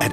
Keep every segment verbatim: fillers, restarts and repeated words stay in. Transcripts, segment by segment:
At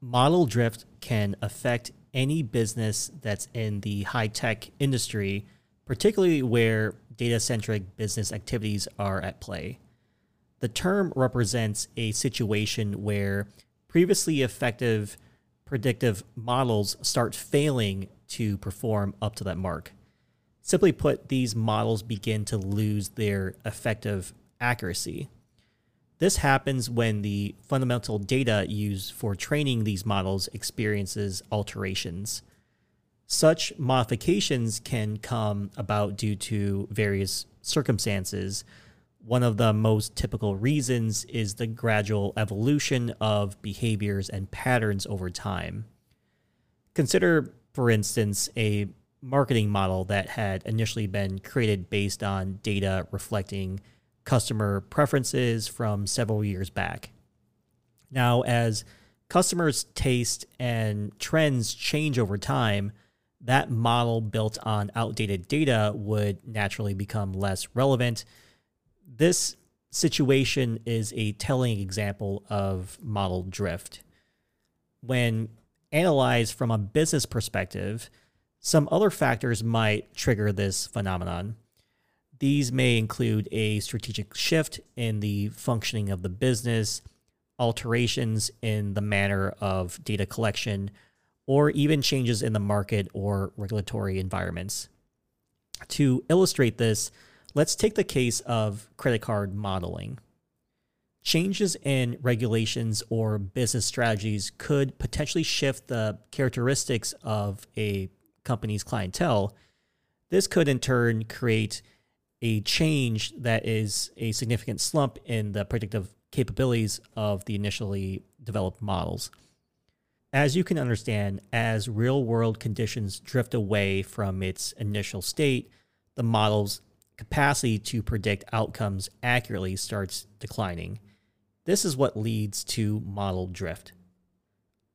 Model drift can affect any business that's in the high-tech industry, particularly where data-centric business activities are at play. The term represents a situation where previously effective predictive models start failing to perform up to that mark. Simply put, these models begin to lose their effective accuracy. This happens when the fundamental data used for training these models experiences alterations. Such modifications can come about due to various circumstances. One of the most typical reasons is the gradual evolution of behaviors and patterns over time. Consider, for instance, a marketing model that had initially been created based on data reflecting customer preferences from several years back. Now, as customers' taste and trends change over time, that model built on outdated data would naturally become less relevant. This situation is a telling example of model drift. When analyzed from a business perspective, some other factors might trigger this phenomenon. These may include a strategic shift in the functioning of the business, alterations in the manner of data collection, or even changes in the market or regulatory environments. To illustrate this, let's take the case of credit card modeling. Changes in regulations or business strategies could potentially shift the characteristics of a company's clientele. This could in turn create a change that is a significant slump in the predictive capabilities of the initially developed models. As you can understand, as real-world conditions drift away from its initial state, the model's capacity to predict outcomes accurately starts declining. This is what leads to model drift.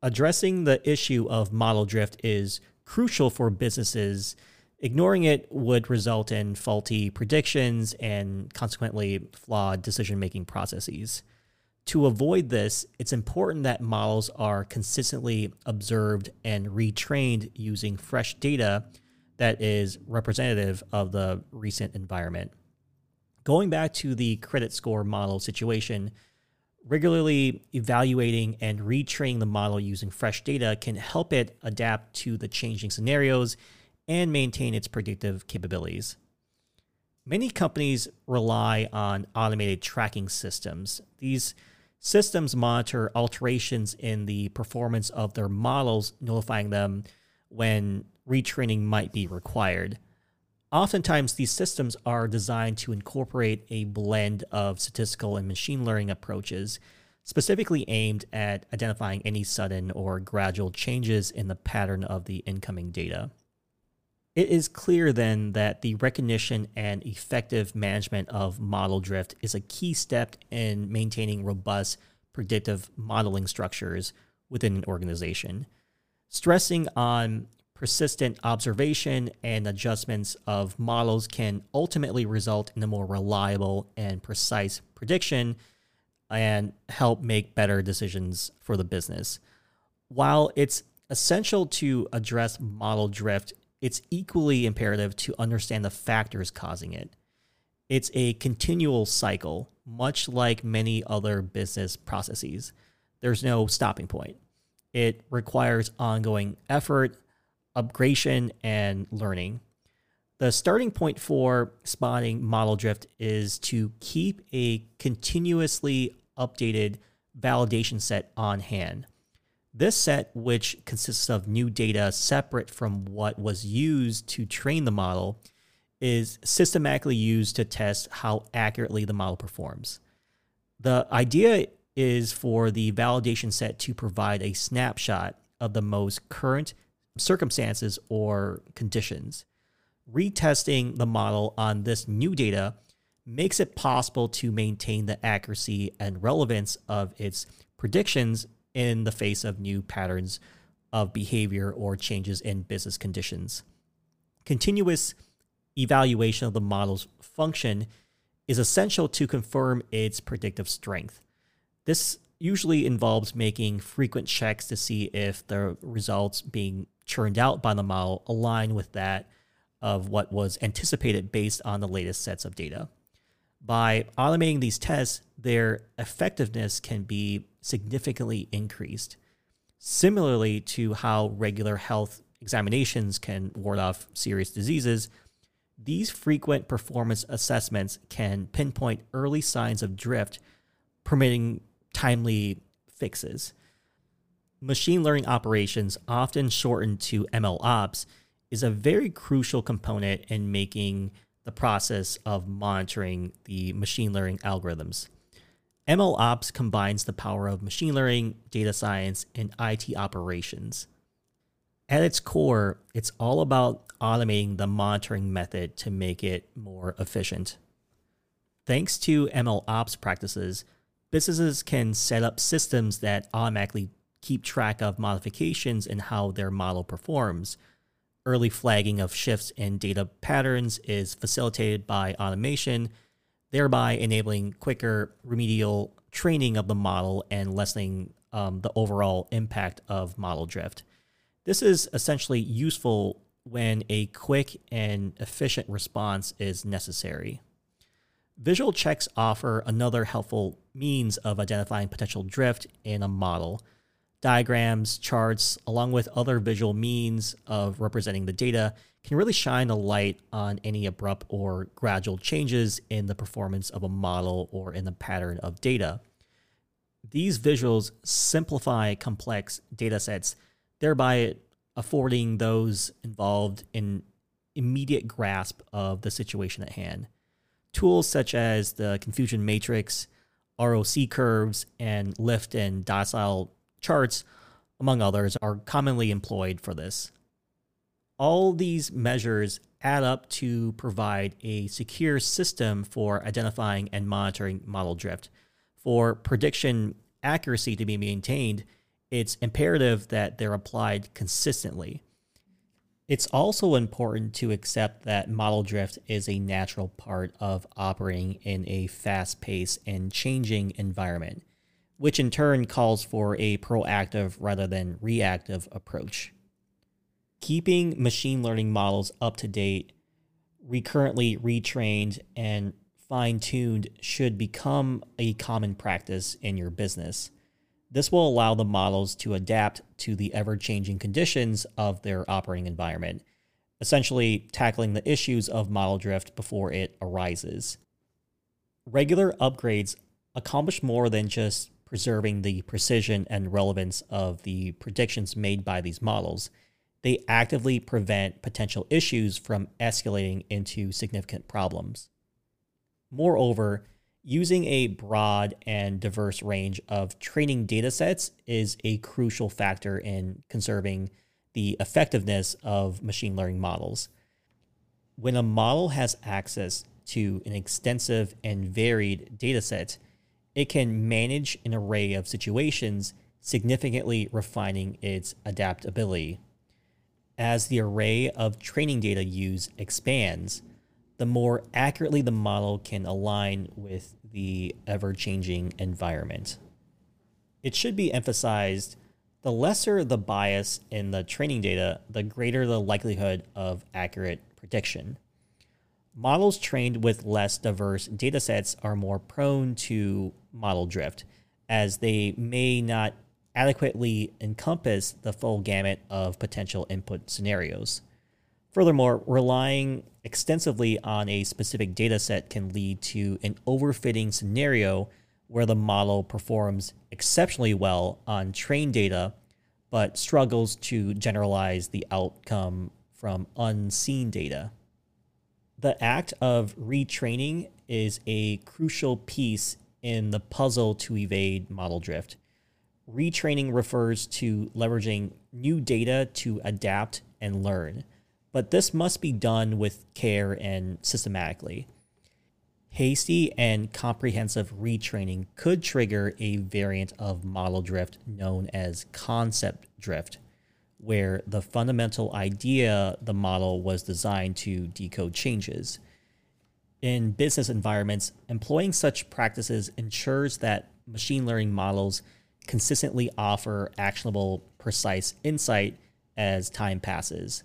Addressing the issue of model drift is crucial for businesses. Ignoring it would result in faulty predictions and consequently flawed decision-making processes. To avoid this, it's important that models are consistently observed and retrained using fresh data that is representative of the recent environment. Going back to the credit score model situation, regularly evaluating and retraining the model using fresh data can help it adapt to the changing scenarios and maintain its predictive capabilities. Many companies rely on automated tracking systems. These systems monitor alterations in the performance of their models, notifying them when retraining might be required. Oftentimes, these systems are designed to incorporate a blend of statistical and machine learning approaches, specifically aimed at identifying any sudden or gradual changes in the pattern of the incoming data. It is clear then that the recognition and effective management of model drift is a key step in maintaining robust predictive modeling structures within an organization. Stressing on persistent observation and adjustments of models can ultimately result in a more reliable and precise prediction and help make better decisions for the business. While it's essential to address model drift, it's equally imperative to understand the factors causing it. It's a continual cycle, much like many other business processes. There's no stopping point. It requires ongoing effort, upgradation, and learning. The starting point for spotting model drift is to keep a continuously updated validation set on hand. This set, which consists of new data separate from what was used to train the model, is systematically used to test how accurately the model performs. The idea is for the validation set to provide a snapshot of the most current circumstances or conditions. Retesting the model on this new data makes it possible to maintain the accuracy and relevance of its predictions in the face of new patterns of behavior or changes in business conditions. Continuous evaluation of the model's function is essential to confirm its predictive strength. This usually involves making frequent checks to see if the results being churned out by the model align with that of what was anticipated based on the latest sets of data. By automating these tests, their effectiveness can be significantly increased, similarly to how regular health examinations can ward off serious diseases. These frequent performance assessments can pinpoint early signs of drift, permitting timely fixes. Machine learning operations, often shortened to MLOps, is a very crucial component in making the process of monitoring the machine learning algorithms. MLOps combines the power of machine learning, data science, and I T operations. At its core, it's all about automating the monitoring method to make it more efficient. Thanks to MLOps practices, businesses can set up systems that automatically keep track of modifications in how their model performs. Early flagging of shifts in data patterns is facilitated by automation, thereby enabling quicker remedial training of the model and lessening um, the overall impact of model drift. This is essentially useful when a quick and efficient response is necessary. Visual checks offer another helpful means of identifying potential drift in a model. Diagrams, charts, along with other visual means of representing the data can really shine a light on any abrupt or gradual changes in the performance of a model or in the pattern of data. These visuals simplify complex data sets, thereby affording those involved an immediate grasp of the situation at hand. Tools such as the confusion matrix, R O C curves, and lift and docile charts, among others, are commonly employed for this. All these measures add up to provide a secure system for identifying and monitoring model drift. For prediction accuracy to be maintained, it's imperative that they're applied consistently. It's also important to accept that model drift is a natural part of operating in a fast-paced and changing environment, which in turn calls for a proactive rather than reactive approach. Keeping machine learning models up to date, recurrently retrained, and fine-tuned should become a common practice in your business. This will allow the models to adapt to the ever-changing conditions of their operating environment, essentially tackling the issues of model drift before it arises. Regular upgrades accomplish more than just preserving the precision and relevance of the predictions made by these models. They actively prevent potential issues from escalating into significant problems. Moreover, using a broad and diverse range of training data sets is a crucial factor in conserving the effectiveness of machine learning models. When a model has access to an extensive and varied data set, it can manage an array of situations, significantly refining its adaptability. As the array of training data used expands, the more accurately the model can align with the ever-changing environment. It should be emphasized, the lesser the bias in the training data, the greater the likelihood of accurate prediction. Models trained with less diverse datasets are more prone to model drift, as they may not adequately encompass the full gamut of potential input scenarios. Furthermore, relying extensively on a specific data set can lead to an overfitting scenario where the model performs exceptionally well on trained data, but struggles to generalize the outcome from unseen data. The act of retraining is a crucial piece in the puzzle to evade model drift. Retraining refers to leveraging new data to adapt and learn, but this must be done with care and systematically. Hasty and comprehensive retraining could trigger a variant of model drift known as concept drift, where the fundamental idea the model was designed to decode changes. In business environments, employing such practices ensures that machine learning models consistently offer actionable, precise insight as time passes.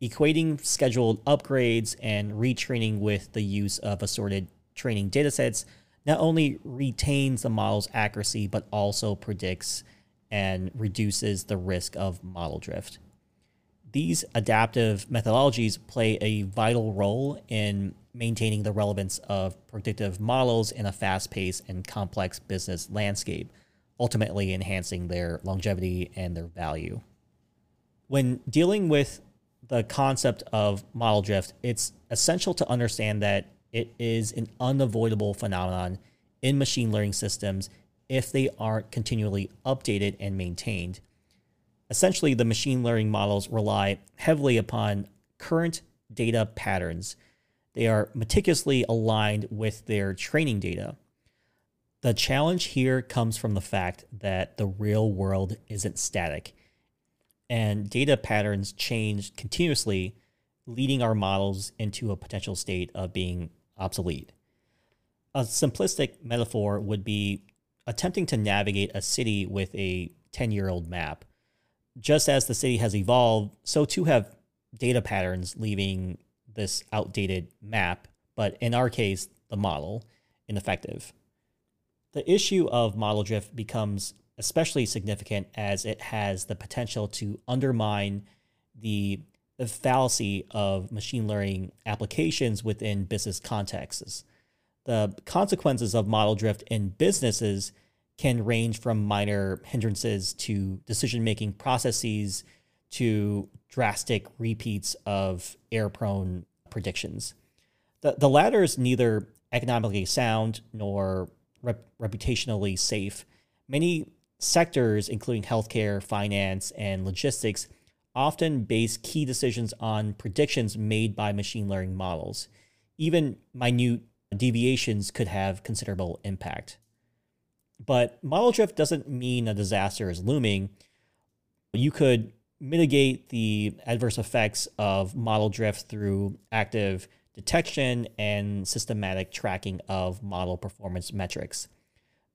Equating scheduled upgrades and retraining with the use of assorted training datasets not only retains the model's accuracy, but also predicts and reduces the risk of model drift. These adaptive methodologies play a vital role in maintaining the relevance of predictive models in a fast-paced and complex business landscape, ultimately enhancing their longevity and their value. When dealing with the concept of model drift, it's essential to understand that it is an unavoidable phenomenon in machine learning systems if they aren't continually updated and maintained. Essentially, the machine learning models rely heavily upon current data patterns. They are meticulously aligned with their training data. The challenge here comes from the fact that the real world isn't static, and data patterns change continuously, leading our models into a potential state of being obsolete. A simplistic metaphor would be attempting to navigate a city with a ten-year-old map. Just as the city has evolved, so too have data patterns leaving this outdated map, but in our case, the model, ineffective. The issue of model drift becomes especially significant as it has the potential to undermine the fallacy of machine learning applications within business contexts. The consequences of model drift in businesses can range from minor hindrances to decision-making processes to drastic repeats of error-prone predictions. The, the latter is neither economically sound nor rep- reputationally safe. Many sectors, including healthcare, finance, and logistics, often base key decisions on predictions made by machine learning models. Even minute deviations could have considerable impact. But model drift doesn't mean a disaster is looming. You could mitigate the adverse effects of model drift through active detection and systematic tracking of model performance metrics.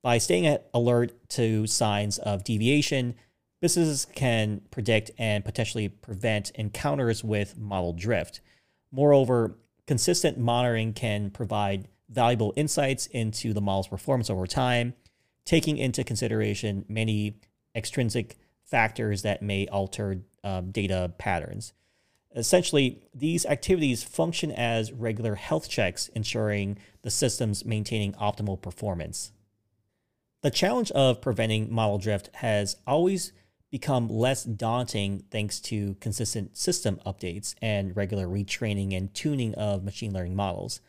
By staying alert to signs of deviation, businesses can predict and potentially prevent encounters with model drift. Moreover, consistent monitoring can provide valuable insights into the model's performance over time, taking into consideration many extrinsic factors that may alter um, data patterns. Essentially, these activities function as regular health checks, ensuring the system's maintaining optimal performance. The challenge of preventing model drift has always become less daunting thanks to consistent system updates and regular retraining and tuning of machine learning models.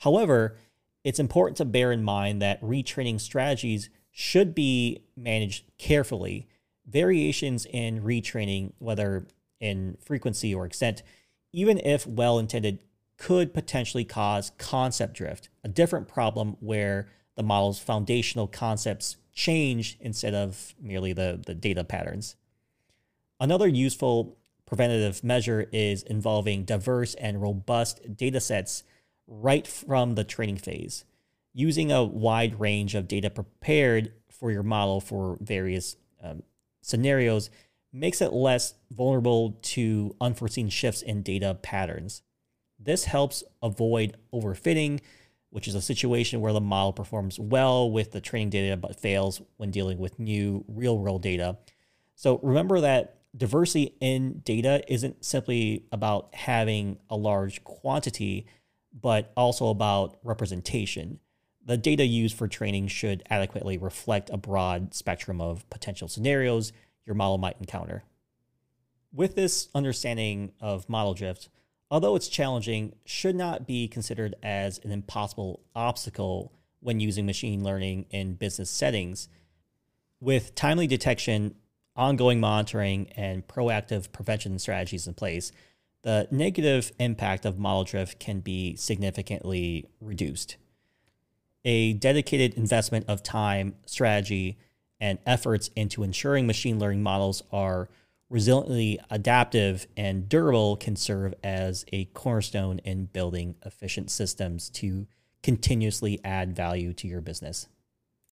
However, it's important to bear in mind that retraining strategies should be managed carefully. Variations in retraining, whether in frequency or extent, even if well-intended, could potentially cause concept drift, a different problem where the model's foundational concepts change instead of merely the, the data patterns. Another useful preventative measure is involving diverse and robust data sets right from the training phase, using a wide range of data prepared for your model for various um, scenarios makes it less vulnerable to unforeseen shifts in data patterns. This helps avoid overfitting, which is a situation where the model performs well with the training data but fails when dealing with new real-world data. So remember that diversity in data isn't simply about having a large quantity, but also about representation. The data used for training should adequately reflect a broad spectrum of potential scenarios your model might encounter. With this understanding of model drift, although it's challenging, should not be considered as an impossible obstacle when using machine learning in business settings. With timely detection, ongoing monitoring, and proactive prevention strategies in place, the negative impact of model drift can be significantly reduced. A dedicated investment of time, strategy, and efforts into ensuring machine learning models are resiliently adaptive and durable can serve as a cornerstone in building efficient systems to continuously add value to your business.